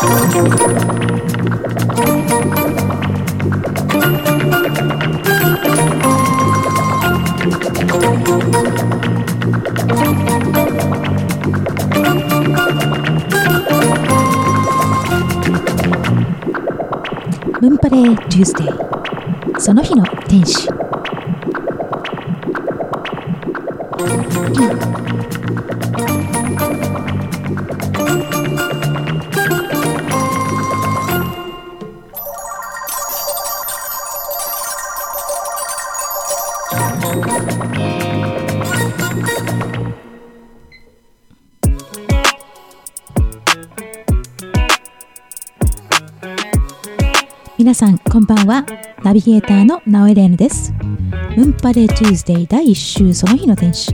ムンパレートゥースデー、その日の天使。皆さんこんばんは、ナビゲーターのナオエレーヌです。ムンパレートゥーズデイ第1週、その日の天使。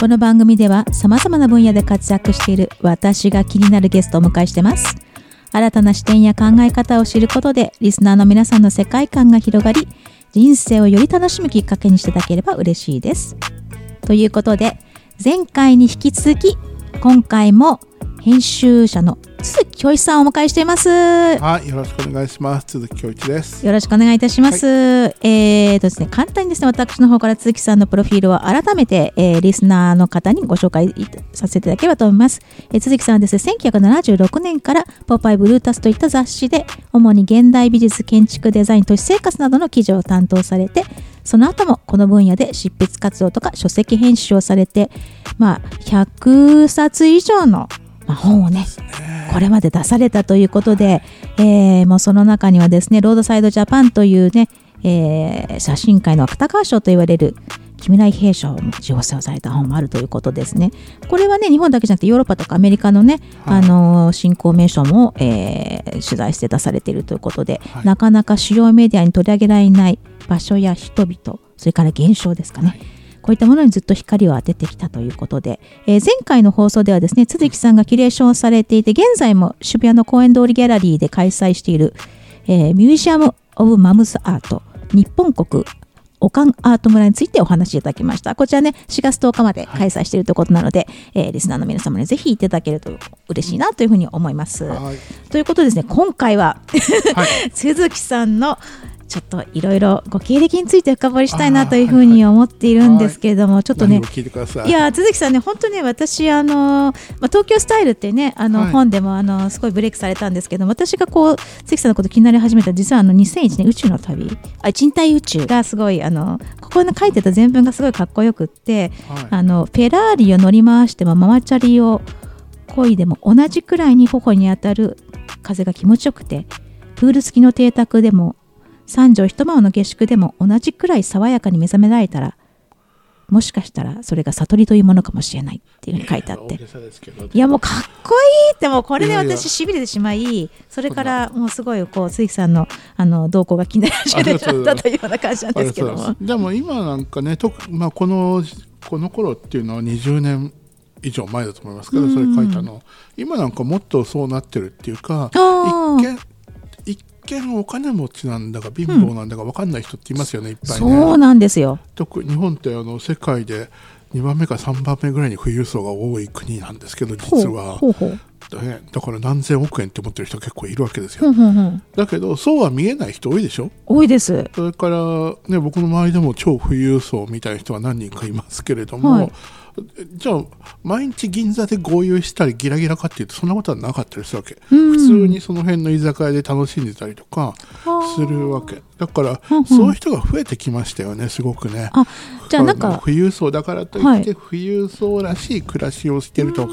この番組では様々な分野で活躍している私が気になるゲストをお迎えしてます。新たな視点や考え方を知ることでリスナーの皆さんの世界観が広がり、人生をより楽しむきっかけにしていただければ嬉しいです。ということで、前回に引き続き今回も編集者の鈴木恭一さんをお迎えしています。はい、よろしくお願いします。鈴木恭一です。よろしくお願いいたします。はい、ですね、簡単にですね、私の方から鈴木さんのプロフィールを改めて、リスナーの方にご紹介させていただければと思います。鈴木さんはですね、1976年からポパイブルータスといった雑誌で主に現代美術、建築、デザイン、都市生活などの記事を担当されて、その後もこの分野で執筆活動とか書籍編集をされて、100冊以上の本をね、これまで出されたということで、もうその中にはですね、ロードサイドジャパンというね、写真界の芥川賞といわれるキムライ兵賞を受賞された本もあるということですね。これはね、日本だけじゃなくてヨーロッパとかアメリカのね、はい、新興名所も、取材して出されているということで、はい、なかなか主要メディアに取り上げられない場所や人々、それから現象ですかね、はい、こういったものにずっと光を当ててきたということで、前回の放送ではですね、鈴木さんがキュレーションされていて、現在も渋谷の公園通りギャラリーで開催している、ミュージアム・オブ・マムズ・アート日本国オカンアート村についてお話しいただきました。こちらね、4月10日まで開催しているということなので、はい、リスナーの皆様にぜひいただけると嬉しいなというふうに思います、はい、ということでですね、今回は、はい、鈴木さんのちょっといろいろご経歴について深掘りしたいなというふうに思っているんですけれども、ちょっとね、いや鈴木さんね、本当ね、私東京スタイルってね、はい、本でもすごいブレイクされたんですけども、私がこう鈴木さんのこと気になり始めた、実は2001年宇宙の旅、人体宇宙がすごいここに書いてた全文がすごいかっこよくって、はい、フェラーリを乗り回してもママチャリを漕いでも同じくらいに頬に当たる風が気持ちよくて、プール付きの邸宅でも三畳一間の下宿でも同じくらい爽やかに目覚められたら、もしかしたらそれが悟りというものかもしれないっていうふうに書いてあって、いやもうかっこいいって、もうこれで私しびれてしまい、それからもうすごいこう鈴木さんの動向が気になり始めてしまったというような感じなんですけども、でも今なんかね、この頃っていうのは20年以上前だと思いますけど、それ書いたの、今なんかもっとそうなってるっていうか、一見お金持ちなんだか貧乏なんだか分かんない人っていますよね、いっぱいね。そうなんですよ。特に日本って世界で2番目か3番目ぐらいに富裕層が多い国なんですけど、実はだから何千億円って思ってる人結構いるわけですよ、だけどそうは見えない人多いでしょ。多いです。それから、ね、僕の周りでも超富裕層みたいな人は何人かいますけれども、はい、じゃあ毎日銀座で豪遊したりギラギラかっていうとそんなことはなかったりするわけ、普通にその辺の居酒屋で楽しんでたりとかするわけだから、そういう人が増えてきましたよね、すごくね。あ、じゃあなんか富裕層だからといって、富裕層らしい暮らしをしてると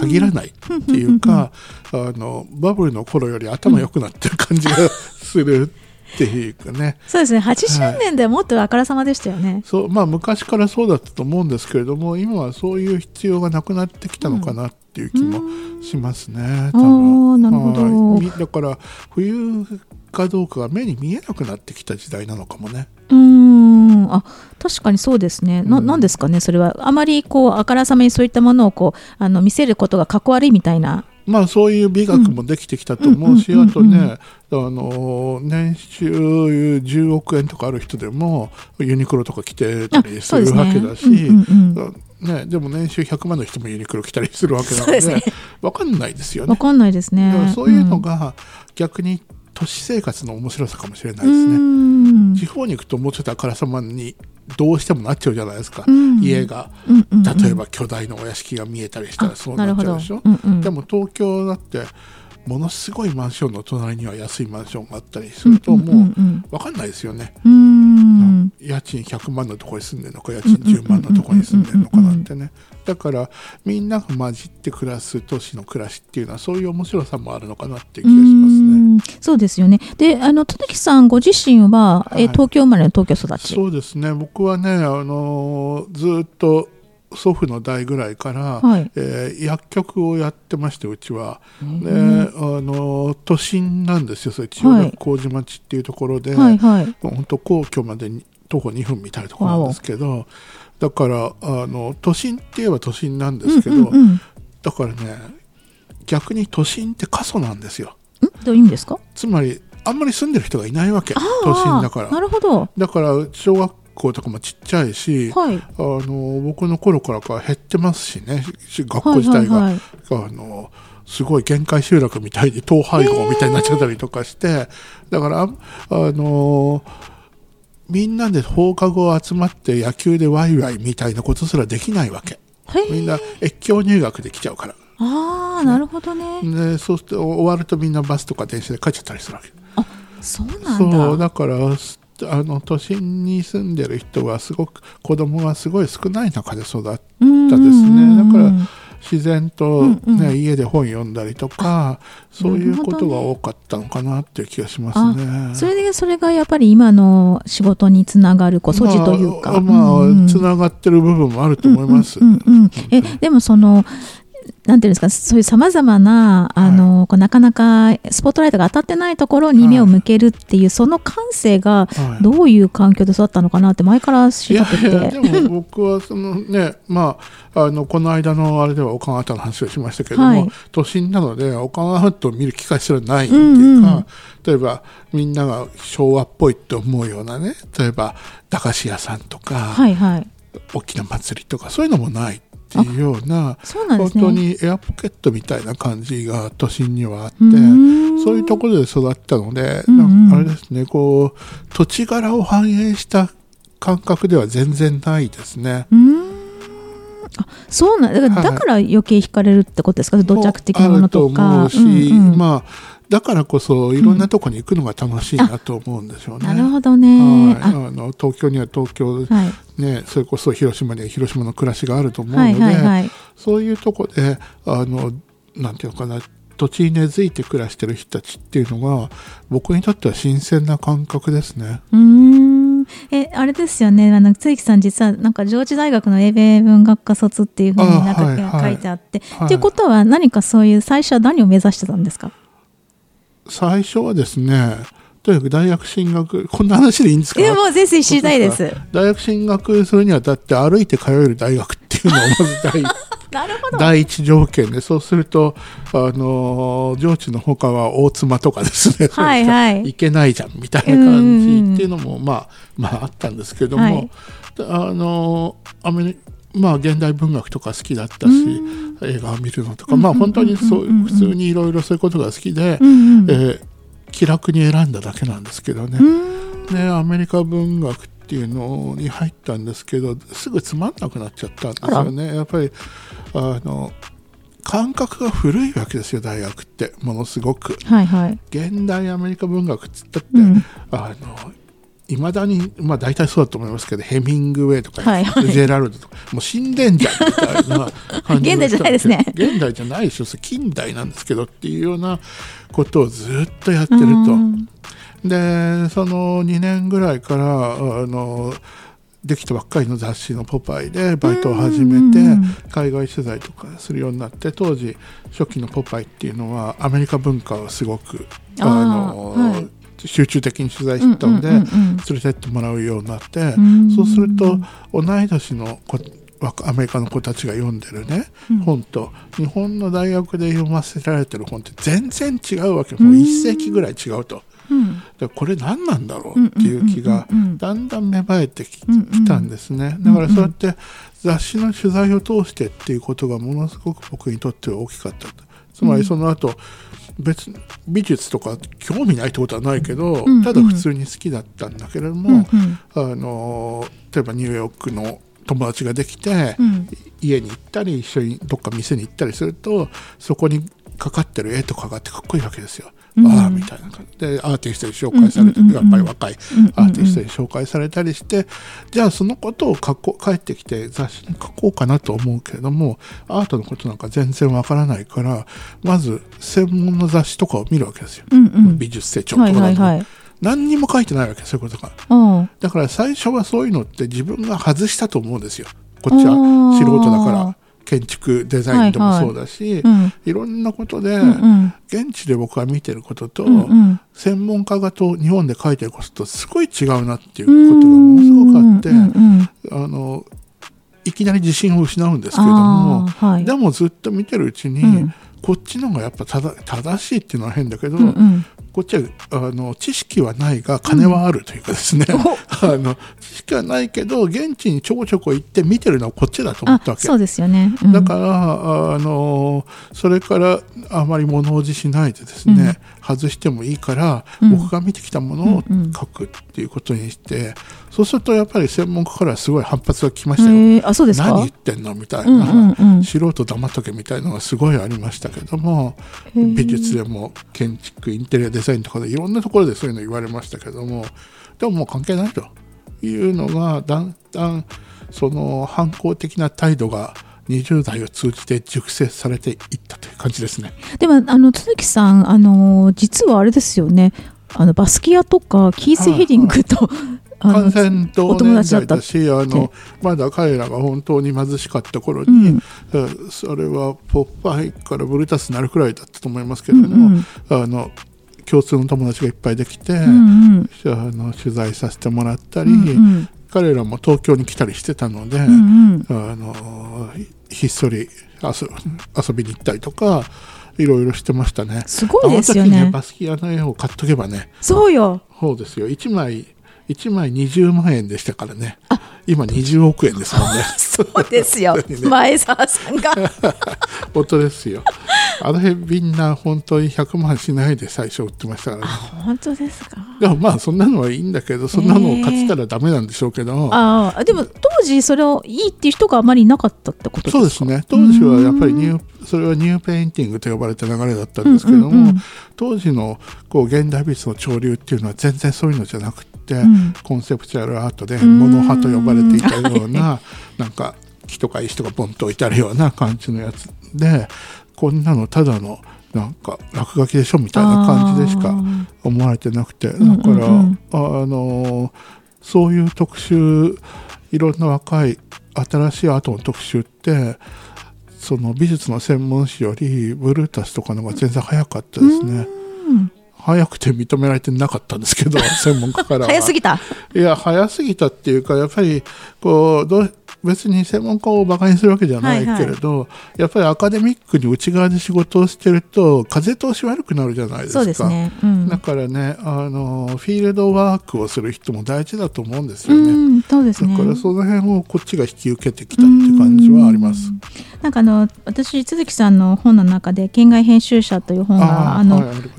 限らないっていうか、バブルの頃より頭良くなってる感じがするっていうかね。そうですね、80年代はもっとあからさまでしたよね、はい。そう昔からそうだったと思うんですけれども、今はそういう必要がなくなってきたのかなっていう気もしますね、多分。なるほど。だから冬かどうかが目に見えなくなってきた時代なのかもね。あ、確かにそうですね。なんですかね、それはあまりこうあからさまにそういったものをこう見せることがかっこ悪いみたいな、そういう美学もできてきたと思うし、あとね、年収10億円とかある人でもユニクロとか着てたりするわけだし、ね、でも年収100万の人もユニクロ来たりするわけなので、ね、分かんないですよね。分かんないですね。そういうのが逆に都市生活の面白さかもしれないですね。うん、地方に行くともうちょっとあからさまにどうしてもなっちゃうじゃないですか、うん、家が、うんうんうん、例えば巨大なお屋敷が見えたりしたらそうなっちゃうでしょ、うんうん、でも東京だってものすごいマンションの隣には安いマンションがあったりするともう分かんないですよね、うんうんうん、家賃100万のところに住んでるのか家賃10万のところに住んでるのかなんてね。だからみんなが混じって暮らす都市の暮らしっていうのはそういう面白さもあるのかなっていう気がしますね。うんそうですよね。で田崎さんご自身は、はい、東京生まれの東京育ち。そうですね。僕はねずっと祖父の代ぐらいから、はい薬局をやってまして、うちは、で都心なんですよ。それ千代田区麹町っていうところで、はいはいはい、本当皇居まで徒歩2分みたいなところなんですけど、だから都心って言えば都心なんですけど、うんうんうん、だからね逆に都心って過疎なんですよ。どういう意味ですか？つまりあんまり住んでる人がいないわけ、都心だから。なるほど。だから小学校とかもちっちゃいし、はい、僕の頃からか減ってますしね、学校自体が、はいはいはい、すごい限界集落みたいに統廃合みたいになっちゃったりとかして、だからみんなで放課後集まって野球でワイワイみたいなことすらできないわけ。みんな越境入学できちゃうから。ああ、なるほどね。でそうして終わるとみんなバスとか電車で帰っちゃったりするわけ。あ、そうなんだ。そうだから都心に住んでる人はすごく子供がすごい少ない中で育ったですね。だから自然と、ねうんうん、家で本読んだりとかそういうことが多かったのかなっていう気がしますね。それがやっぱり今の仕事につながる素地というか、つながってる部分もあると思います。でもなんていうんですか、そういうさまざまなはい、なかなかスポットライトが当たってないところに目を向けるっていう、はい、その感性がどういう環境で育ったのかなって前から知りたくて。でも僕はこの間のあれでは岡川端の話をしましたけれども、はい、都心なので岡川端を見る機会すらないっていうか、うんうん、例えばみんなが昭和っぽいって思うようなね、例えば駄菓子屋さんとか、はいはい、大きな祭りとかそういうのもないっていうような、本当にエアポケットみたいな感じが都心にはあって、そういうところで育ったので、なんかあれですね、土地柄を反映した感覚では全然ないですね。あ、そうなんだから余計惹かれるってことですか、土着的なものとか。あると思うし、だからこそいろんなとこに行くのが楽しいなと思うんでしょうね。なるほどね。はい、東京には東京、はいね、それこそ広島には広島の暮らしがあると思うので、はいはいはい、そういうとこでなんていうのかな、土地に根付いて暮らしてる人たちっていうのが僕にとっては新鮮な感覚ですね。あれですよね、つゆきさん実はなんか上智大学の英米文学科卒っていうふうに書いてあって、はい、ということは何かそういう最初は何を目指してたんですか？最初はですね、とにかく大学進学、こんな話でいいんですか？もう全然知りたいです。大学進学するにはだって歩いて通える大学っていうのがまず第一条件で、そうすると上智の他は大妻とかですね、はいはい、行けないじゃんみたいな感じっていうのもまああったんですけども、はい、現代文学とか好きだったし、映画を見るのとか、本当にそう普通にいろいろそういうことが好きで、気楽に選んだだけなんですけどね。でアメリカ文学っていうのに入ったんですけど、すぐつまんなくなっちゃったんですよね。やっぱり感覚が古いわけですよ、大学ってものすごく、はいはい、現代アメリカ文学つったって、いまだに、大体そうだと思いますけど、ヘミングウェイとか、はいはい、ジェラルドとかもう死んでんじゃんみたいな感じ。現代じゃないですね。現代じゃないでしょ、近代なんですけどっていうようなことをずっとやってると。でその2年ぐらいからできたばっかりの雑誌のポパイでバイトを始めて、海外取材とかするようになって、当時初期のポパイっていうのはアメリカ文化をすごくはい集中的に取材してたので、連れてってもらうようになって、そうすると同い年のアメリカの子たちが読んでるね、本と日本の大学で読ませられてる本って全然違うわけ。もう1世紀ぐらい違うと、でこれ何なんだろうっていう気がだんだん芽生えてきたんですね。だからそうやって雑誌の取材を通してっていうことがものすごく僕にとっては大きかった。つまりその後別に美術とか興味ないってことはないけど、ただ普通に好きだったんだけれども、例えばニューヨークの友達ができて、家に行ったり一緒にどっか店に行ったりするとそこにかかってる絵とかがあってかっこいいわけですよ、ああみたいな感じでアーティストに紹介されたり、やっぱり若いアーティストに紹介されたりして、じゃあそのことを帰ってきて雑誌に書こうかなと思うけれども、アートのことなんか全然わからないから、まず専門の雑誌とかを見るわけですよ、美術成長とかなんか、何にも書いてないわけ、そういうことが。だから最初はそういうのって自分が外したと思うんですよ、こっちは素人だから。建築デザインでもそうだし、いろんなことで、現地で僕が見てることと、専門家がと日本で書いてることとすごい違うなっていうことがものすごくあって、いきなり自信を失うんですけれども、でもずっと見てるうちに、こっちの方がやっぱ正しいっていうのは変だけど、こっちは知識はないが金はあるというかですね、知識はないけど現地にちょこちょこ行って見てるのはこっちだと思ったわけ。そうですよね、だからそれからあまり物おじしないでですね、外してもいいから僕が見てきたものを書くっていうことにして、そうするとやっぱり専門家からすごい反発が来ましたよ、そうですか、何言ってんのみたいな、素人黙っとけみたいなのがすごいありましたけども、美術でも建築インテリアデザインとかでいろんなところでそういうの言われましたけども、でももう関係ないというのがだんだんその反抗的な態度が20代を通じて熟成されていったという感じですね。でも都築さん実はあれですよね、バスキアとかキース・ヘリングと完全同年代だし、まだ彼らが本当に貧しかった頃に、それはポッパイからブルータスになるくらいだったと思いますけれども、共通の友達がいっぱいできて、取材させてもらったり、彼らも東京に来たりしてたので、ひっそり遊びに行ったりとかいろいろしてましたね。すごいですよね。あの時ね、バスキアの絵を買っとけばね。そうよ。そうですよ。1枚20万円でしたからね。今20億円ですもんね。そうですよ。前澤さんが本当ですよ。あの辺みんな本当に100万しないで最初売ってましたから、ね、本当ですか。でもまあそんなのはいいんだけど、そんなのを買ったらダメなんでしょうけど、でも当時それをいいっていう人があまりいなかったってことですか。そうですね。当時はやっぱりそれはニューペインティングと呼ばれた流れだったんですけども、当時のこう現代美術の潮流っていうのは全然そういうのじゃなくて、コンセプチュアルアートで物派と呼ばれていたような、なんか木とか石とかポンと置いてあるような感じのやつで、こんなのただのなんか落書きでしょみたいな感じでしか思われてなくて、だから、そういう特集、いろんな若い新しいアートの特集って、その美術の専門誌よりブルータスとかのが全然早かったですね。早くて認められてなかったんですけど専門家からは早すぎた。いや、早すぎたっていうか、やっぱりこう別に専門家をバカにするわけじゃないけれど、やっぱりアカデミックに内側で仕事をしてると風通し悪くなるじゃないですか。そうですね、だからね、フィールドワークをする人も大事だと思うんですよね。そうですね。だからその辺をこっちが引き受けてきたっていう感じはあります。なんか私、都築さんの本の中で県外編集者という本が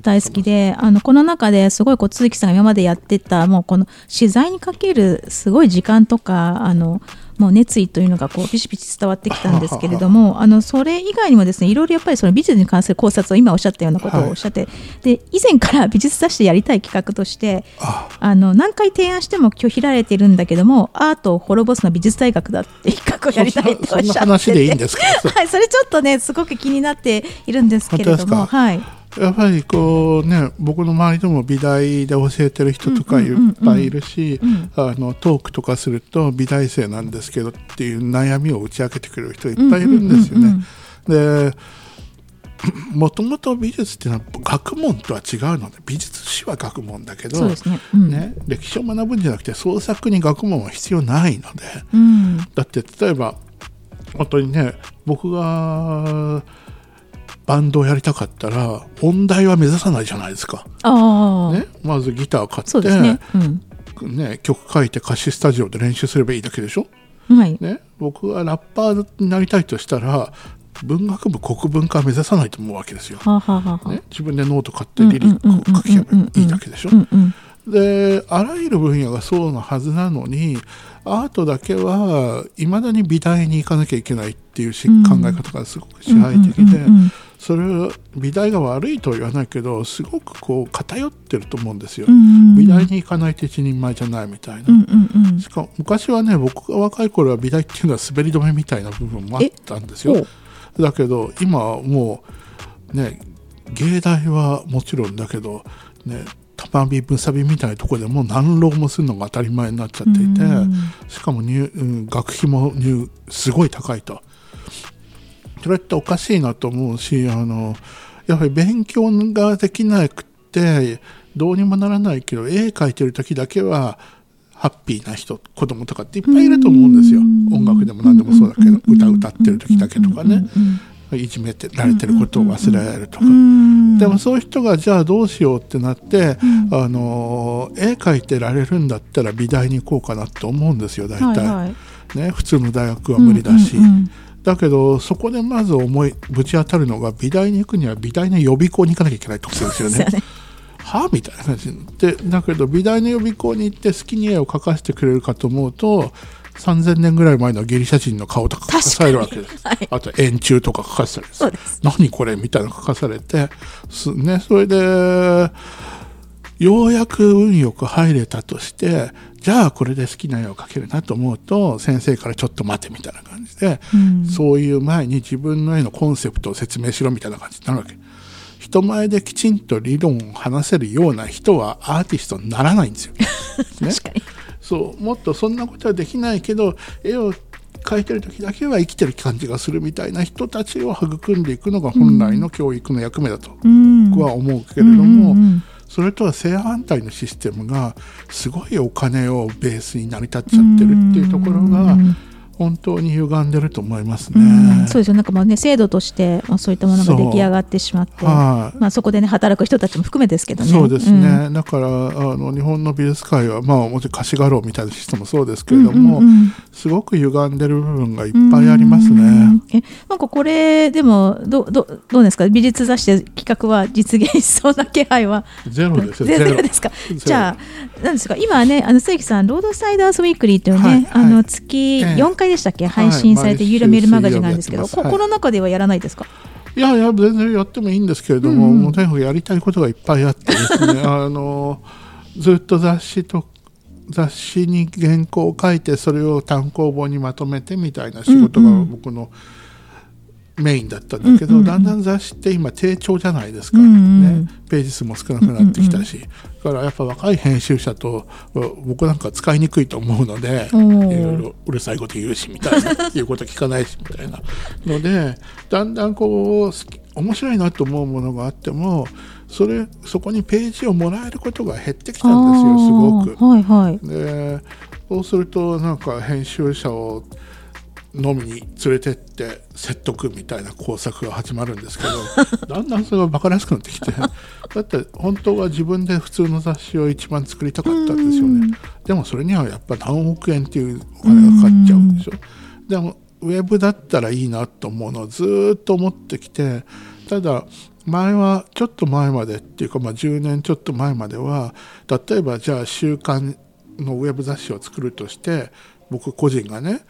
大好きで、この中ですごい都築さんが今までやってたもうこの取材にかけるすごい時間とかもう熱意というのがこうピシピシ伝わってきたんですけれども、それ以外にもですね、いろいろやっぱりその美術に関する考察を今おっしゃったようなことをおっしゃって、で以前から美術雑誌でやりたい企画として、何回提案しても拒否られてるんだけども、アートを滅ぼすのは美術大学だって企画をやりたいっておっしゃってて、そんな話でいいんですかはい、それちょっとねすごく気になっているんですけれども、やっぱりこうね、僕の周りでも美大で教えてる人とかいっぱいいるし、トークとかすると美大生なんですけどっていう悩みを打ち明けてくれる人いっぱいいるんですよね。でもともと美術っていうのは学問とは違うので、美術史は学問だけど、歴史を学ぶんじゃなくて創作に学問は必要ないので、だって例えば本当にね、僕がバンドをやりたかったら音大は目指さないじゃないですか。あ、ね、まずギター買って、そうですね、うん、ね、曲書いて歌詞スタジオで練習すればいいだけでしょ、はい、ね、僕はラッパーになりたいとしたら文学部国文化は目指さないと思うわけですよ、ははは、ね、自分でノート買ってリリックを書けばいいだけでしょ、うんうんうん、であらゆる分野がそうのはずなのにアートだけはいまだに美大に行かなきゃいけないっていう考え方がすごく支配的で、それは美大が悪いとは言わないけどすごくこう偏ってると思うんですよ、うんうんうん、美大に行かないと一人前じゃないみたいな、うんうんうん、しかも昔はね、僕が若い頃は美大っていうのは滑り止めみたいな部分もあったんですよ。だけど今はもうね、芸大はもちろんだけどね、玉美ぶさびみたいなところでもう何浪もするのが当たり前になっちゃっていて、しかも学費もすごい高いと、それっておかしいなと思うし、やはり勉強ができなくてどうにもならないけど絵描いてる時だけはハッピーな人、子供とかっていっぱいいると思うんですよ。音楽でも何でもそうだけど、歌歌ってる時だけとかね、いじめてられてることを忘れられるとか、でもそういう人がじゃあどうしようってなって、絵描いてられるんだったら美大に行こうかなと思うんですよ、大体、はいはいね、普通の大学は無理だし、だけどそこでまずぶち当たるのが、美大に行くには美大の予備校に行かなきゃいけないってことですよねはみたいな感じで、だけど美大の予備校に行って好きに絵を描かせてくれるかと思うと3000年ぐらい前のギリシャ人の顔とか描かされるわけです、はい、あと円柱とか描かされる、何これみたいなの描かされて、ね、それでようやく運よく入れたとして、じゃあこれで好きな絵を描けるなと思うと先生からちょっと待てみたいな感じで、そういう前に自分の絵のコンセプトを説明しろみたいな感じになるわけ。人前できちんと理論を話せるような人はアーティストにならないんですよ、ね、確かにそう、もっとそんなことはできないけど絵を描いてる時だけは生きてる感じがするみたいな人たちを育んでいくのが本来の教育の役目だと僕は思うけれども、それとは正反対のシステムがすごいお金をベースに成り立っちゃってるっていうところが本当に歪んでると思いますね。そうですよ、なんかまあね、制度としてそういったものが出来上がってしまって、そこでね働く人たちも含めですけどね。そうですね、だから日本の美術界は、もちろん貸し画廊みたいなシステムもそうですけれども、すごく歪んでる部分がいっぱいありますね。なんかこれでもどうですか、美術雑誌で企画は実現しそうな気配はゼロですよ。ゼロですか。じゃあなんですか、今ね鈴木さんロードサイダーズウィークリーというね、月4回でしたっけ、配信されて有料メールマガジンなんですけど、この中ではやらないですか。いや全然やってもいいんですけれども、もうとにかくやりたいことがいっぱいあってですねずっと雑誌に原稿を書いてそれを単行本にまとめてみたいな仕事が僕のメインだったんだけど、だんだん雑誌って今低調じゃないですか、ね、ページ数も少なくなってきたし、だからやっぱ若い編集者と僕なんか使いにくいと思うので、いろいろうるさいこと言うしみたいな言うこと聞かないしみたいなので、だんだんこう面白いなと思うものがあってもそこにページをもらえることが減ってきたんですよ、すごく、はいはい、でそうするとなんか編集者を飲みに連れてって説得みたいな工作が始まるんですけどだんだんそれがバカらしくなってきて、だって本当は自分で普通の雑誌を一番作りたかったんですよね。でもそれにはやっぱ何億円っていうお金がかかっちゃうでしょ。でもウェブだったらいいなと思うのをずっと思ってきて、ただちょっと前までっていうか、10年ちょっと前までは例えばじゃあ週刊のウェブ雑誌を作るとして、僕個人がね、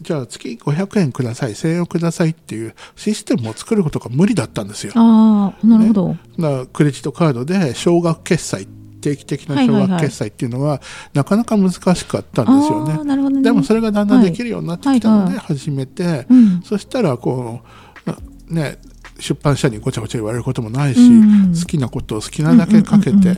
じゃあ月500円ください、1000円くださいっていうシステムを作ることが無理だったんですよ。なるほど、ね、クレジットカードで少額決済、定期的な少額決済っていうのはなかなか難しかったんですよね。なるほどね。でもそれがだんだんできるようになってきたので始めて、そしたらこう、ね、出版社にごちゃごちゃ言われることもないし、好きなことを好きなだけかけて、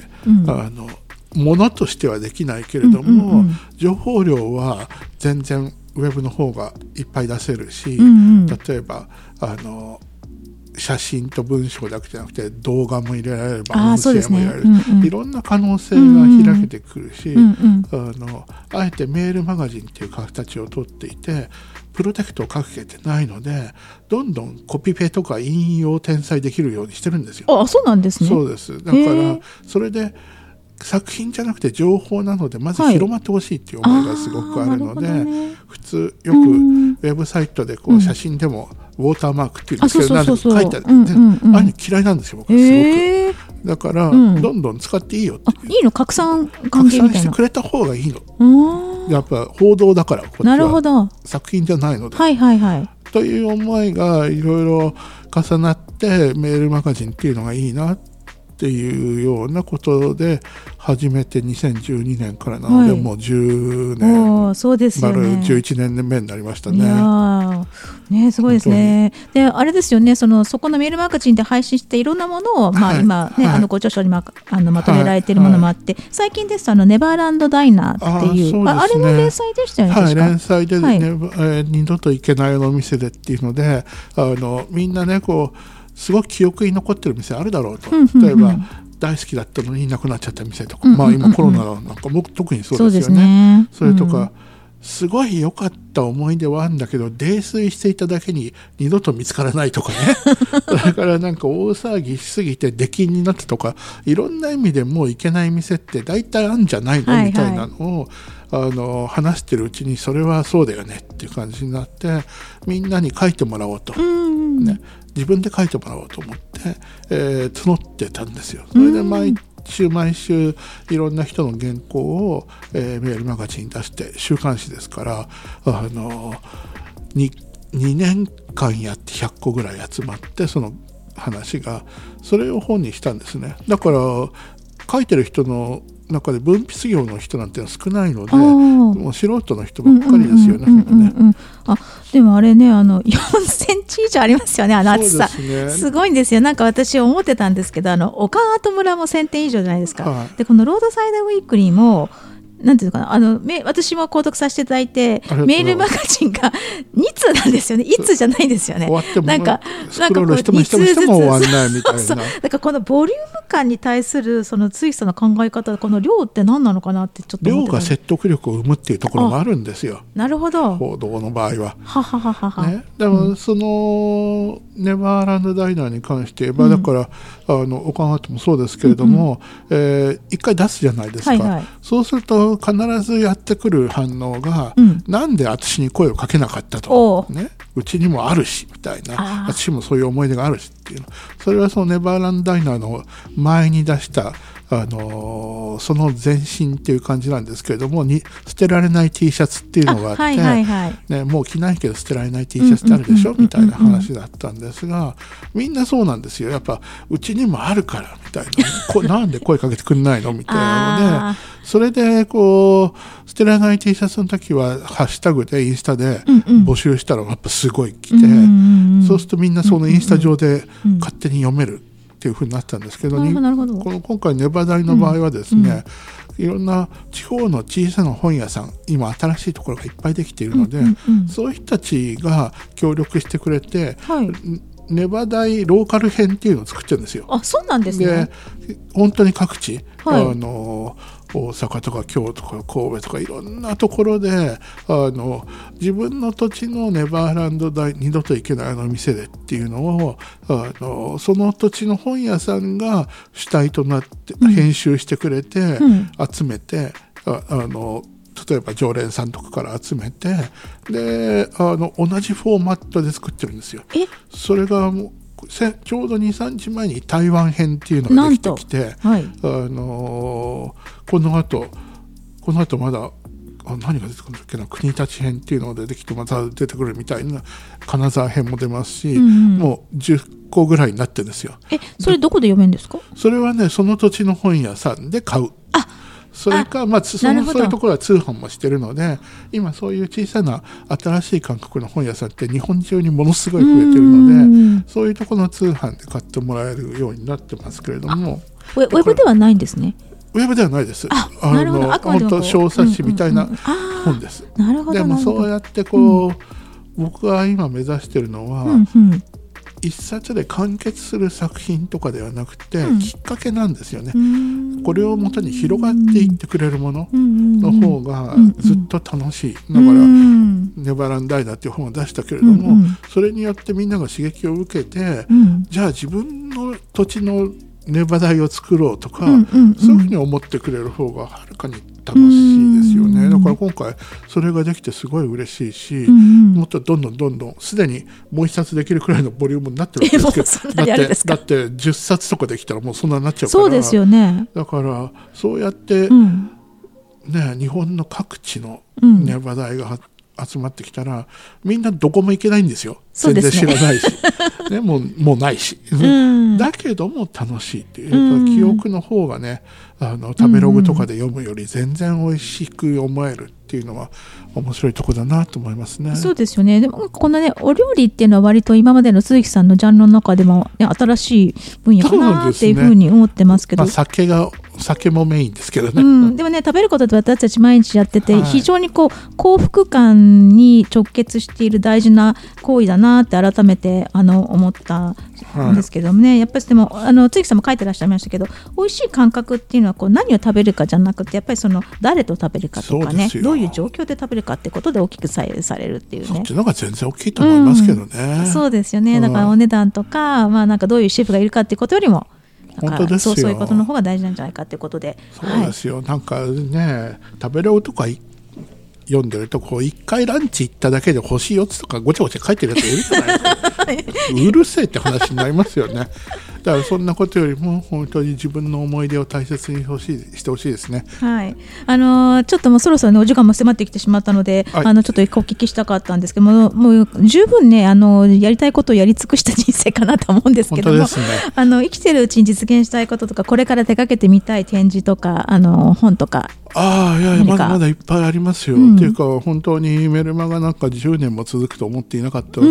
ものとしてはできないけれども、情報量は全然ウェブの方がいっぱい出せるし、例えば写真と文章だけじゃなくて動画も入れられれば音声も入れられる、いろんな可能性が開けてくるし、あえてメールマガジンっていう形をとっていて、プロテクトをかけてないので、どんどんコピペとか引用転載できるようにしてるんですよ。あ、そうなんですね。そうです。だからそれで作品じゃなくて情報なので、まず広まってほしいっていう思いがすごくあるので、はい、普通よくウェブサイトでこう写真でもウォーターマークっていうんですけど、なんで書いてある、ああいうの嫌いなんですよ僕はすごく、だから、どんどん使っていいよっていう。あ、いいの、拡散関係みたいな、拡散してくれた方がいいの。やっぱ報道だからこっちは。なるほど。作品じゃないので、はいはいはい、という思いがいろいろ重なってメールマガジンっていうのがいいなっていうようなことで始めて2012年からなので、はい、もう10年、そうですよね、丸11年目になりましたね。いや、ね、すごいですね。で、あれですよね、そこのメールマガジンで配信していろんなものを、まあ、今、ね、ご著書に まとめられているものもあって、最近ですとネバーランドダイナーっていう、あれの連載でしたよね。はい、連載で、ね、はい、二度と行けないお店でっていうので、みんなねこうすごく記憶に残ってる店あるだろうと、例えば大好きだったのになくなっちゃった店とか、まあ今コロナなんかも特にそうですよね。それとか、すごい良かった思い出はあるんだけど泥酔していただけに二度と見つからないとかねだからなんか大騒ぎしすぎて出禁になったとか、いろんな意味でもう行けない店って大体あるんじゃないの、はいはい、みたいなのを話してるうちに、それはそうだよねっていう感じになって、みんなに書いてもらおうと、ね、自分で書いてもらおうと思って、募ってたんですよ。それで毎週いろんな人の原稿を、メールマガジンに出して、週刊誌ですから2年間やって100個ぐらい集まって、その話がそれを本にしたんですね。だから書いてる人の中で文筆業の人なんて少ないので、もう素人の人ばっかりですよね。でもあれね、4センチ以上ありますよね、あの厚さ。 すごいんですよ。なんか私思ってたんですけど、岡跡村も1000点以上じゃないですか、はい、でこのロードサイドウィークリーもなんていうのかな、私も購読させていただいて、メールマガジンが2通なんですよね。1通じゃないんですよね。終わってもスクロールしてもしても終わらないみたいな。そうそうそう。だからこのボリューム感に対するそのツイストの考え方、この量って何なのかなってちょっと思って、量が説得力を生むっていうところもあるんですよ。なるほど。報道の場合は。ははははは。ね、でもその、ネバーランドダイナーに関して言えば、だからお考えもそうですけれども、1回出すじゃないですか。はいはい、そうすると必ずやってくる反応が、なんで私に声をかけなかったと、ね、うちにもあるしみたいな、私もそういう思い出があるしっていうの、それはそのネバーランドダイナーの前に出したその前身っていう感じなんですけれども、捨てられない T シャツっていうのがあって、ね、もう着ないけど捨てられない T シャツってあるでしょみたいな話だったんですが、みんなそうなんですよ。やっぱうちにもあるからみたいななんで声かけてくんないのみたいなので、それでこう捨てられない T シャツの時はハッシュタグでインスタで募集したらやっぱすごい来て、そうするとみんなそのインスタ上で勝手に読めるっていう風になったんですけど、今回ネバダイの場合はですね、いろんな地方の小さな本屋さん、今新しいところがいっぱいできているので、そういう人たちが協力してくれて、はい、ネバダイローカル編っていうのを作ってるんですよ。あ、そうなんですね。で、本当に各地、はい、大阪とか京都とか神戸とかいろんなところで自分の土地のネバーランド大二度と行けない店でっていうのをその土地の本屋さんが主体となって編集してくれて、集めて例えば常連さんとかから集めて、で同じフォーマットで作ってるんですよ。それがもうちょうど 2,3 日前に台湾編っていうのができてきて、はい、この後まだ何が出てくるんだっけな、国立編っていうのが出てきて、また出てくるみたいな、金沢編も出ますし、もう10個ぐらいになってるんですよ。それどこで読めるんですか？それはね、その土地の本屋さんで買う。それか、そういうところは通販もしてるので、今そういう小さな新しい韓国の本屋さんって日本中にものすごい増えてるので、そういうところの通販で買ってもらえるようになってますけれども、ウェブではないんですね。ウェブではないです。なるほど。本当小冊子みたいな本です。でもそうやって僕が今目指してるのは、一冊で完結する作品とかではなくて、うん、きっかけなんですよね。これを元に広がっていってくれるものの方がずっと楽しい。だからネバーランドダイナーっていう本を出したけれども、それによってみんなが刺激を受けて、じゃあ自分の土地のネバ台を作ろうとか、そういうふうに思ってくれる方がはるかに楽しいですよね。だから今回それができてすごい嬉しいし、もっとどんどんすでにもう一冊できるくらいのボリュームになってるわけですけど、だって10冊とかできたらもうそんなになっちゃうから。そうですよね。だからそうやって、ね、日本の各地のネバ台が集まってきたら、みんなどこも行けないんですよ。全然知らないし、ね、もうないし、だけども楽しいっていう、やっぱ記憶の方がね、食べログとかで読むより全然美味しく思えるっていうのは面白いとこだなと思いますね。そうですよね。でもこのね、お料理っていうのは割と今までの鈴木さんのジャンルの中でも、ね、新しい分野かなっていうふうに思ってますけど、酒もメインですけどね、でもね、食べることって私たち毎日やってて、非常にこう幸福感に直結している大事な行為だなって改めて思ったんですけどもね、やっぱりでも露木さんも書いてらっしゃいましたけど、美味しい感覚っていうのはこう何を食べるかじゃなくて、やっぱりその誰と食べるかとかね、どういう状況で食べるかってことで大きく左右されるっていうね。そっちの方が全然大きいと思いますけどね。そうですよね。だからお値段とか、なんかどういうシェフがいるかっていうことよりも、本当ですよ。そういうことの方が大事なんじゃないかということで。そうですよ、はい、なんかね、食べログとか読んでると、こう1回ランチ行っただけで星4つとかごちゃごちゃ書いてるやついるじゃないですか。うるせえって話になりますよね。だからそんなことよりも本当に自分の思い出を大切にしてほしいですね。はい、ちょっともうそろそろ、ね、お時間も迫ってきてしまったので、はい、ちょっとお聞きしたかったんですけども、もう十分ね、やりたいことをやり尽くした人生かなと思うんですけども、本当ですね。生きてるうちに実現したいこととか、これから手掛けてみたい展示とか本とか。いやまだいっぱいありますよ、っていうか本当にメルマガなんか10年も続くと思っていなかったの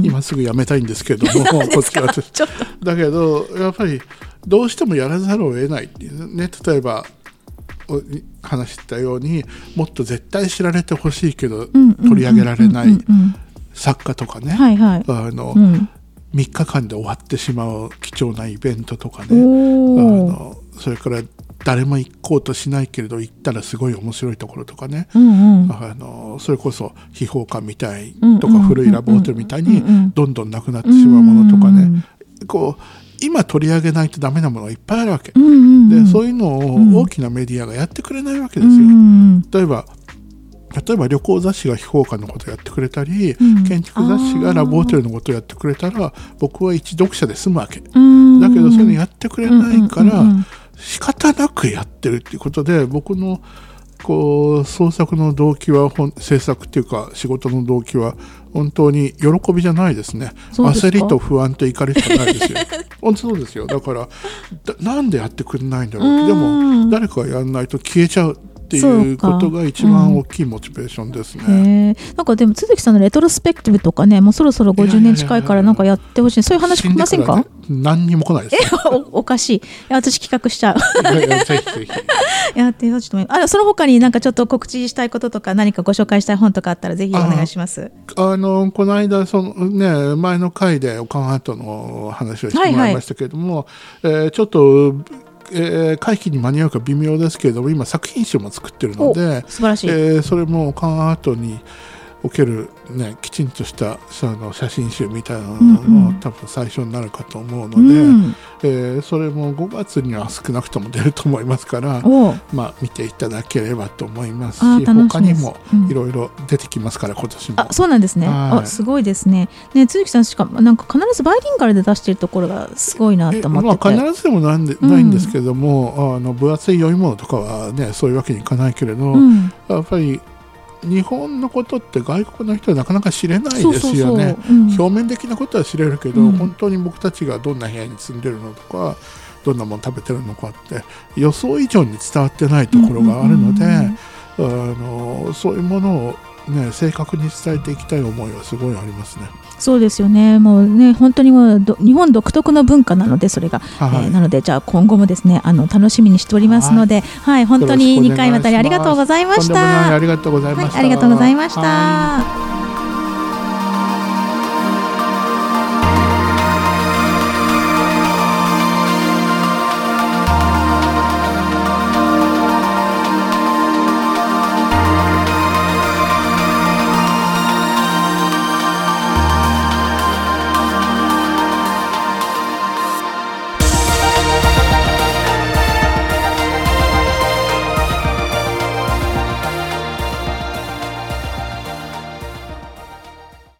で、今すぐやめたいんですけどもこっちはちょっとだけど、やっぱりどうしてもやらざるを得ないっていうね。例えば話したように、もっと絶対知られてほしいけど取り上げられない作家とかね、3日間で終わってしまう貴重なイベントとかね、それから誰も行こうとしないけれど行ったらすごい面白いところとかね、それこそ秘宝館みたいとか古いラブホテルみたいにどんどんなくなってしまうものとかね、こう今取り上げないとダメなものがいっぱいあるわけ、でそういうのを大きなメディアがやってくれないわけですよ。例えば旅行雑誌が秘宝館のことをやってくれたり、建築雑誌がラブホテルのことをやってくれたら、僕は一読者で済むわけだけど、それやってくれないから仕方なくやってるっていうことで、僕のこう創作の動機は制作っていうか仕事の動機は本当に喜びじゃないですね。焦りと不安と怒りしかないですよ。本当そうですよ。だからなんでやってくれないんだろう。でも誰かがやらないと消えちゃうっていうことが一番大きいモチベーションですね。なんかでも鈴木さんのレトロスペクティブとかね、もうそろそろ50年近いからなんかやってほしい。そういう話来ませんか？何にも来ないです。おかしい。私企画しちゃう。いやぜひやってほしいと思います。その他になんかちょっと告知したいこととか、何かご紹介したい本とかあったらぜひお願いします。この間前の回でオカンハートの話をしてもらいましたけれども、ちょっと会期に間に合うか微妙ですけれども、今作品集も作ってるので、素晴らしい。それもカンアートにおける、ね、きちんとした写真集みたいなのの、多分最初になるかと思うので、それも5月には少なくとも出ると思いますから、見ていただければと思いますし、他にもいろいろ出てきますから、今年も。そうなんですね。すごいですね。鈴木さんしかなんか必ずバイリンガルで出してるところがすごいなと思ってて、必ずでもないんですけども、分厚い良いものとかは、ね、そういうわけにいかないけれど、やっぱり日本のことって外国の人はなかなか知れないですよね。表面的なことは知れるけど、本当に僕たちがどんな部屋に住んでるのとか、どんなもの食べてるのかって予想以上に伝わってないところがあるので、そういうものをね、正確に伝えていきたい思いはすごいありますね。そうですよね。もうね、本当にもう日本独特の文化なので、それが、なのでじゃあ今後もですね、楽しみにしておりますので、本当に2回わたりありがとうございました。ありがとうございました。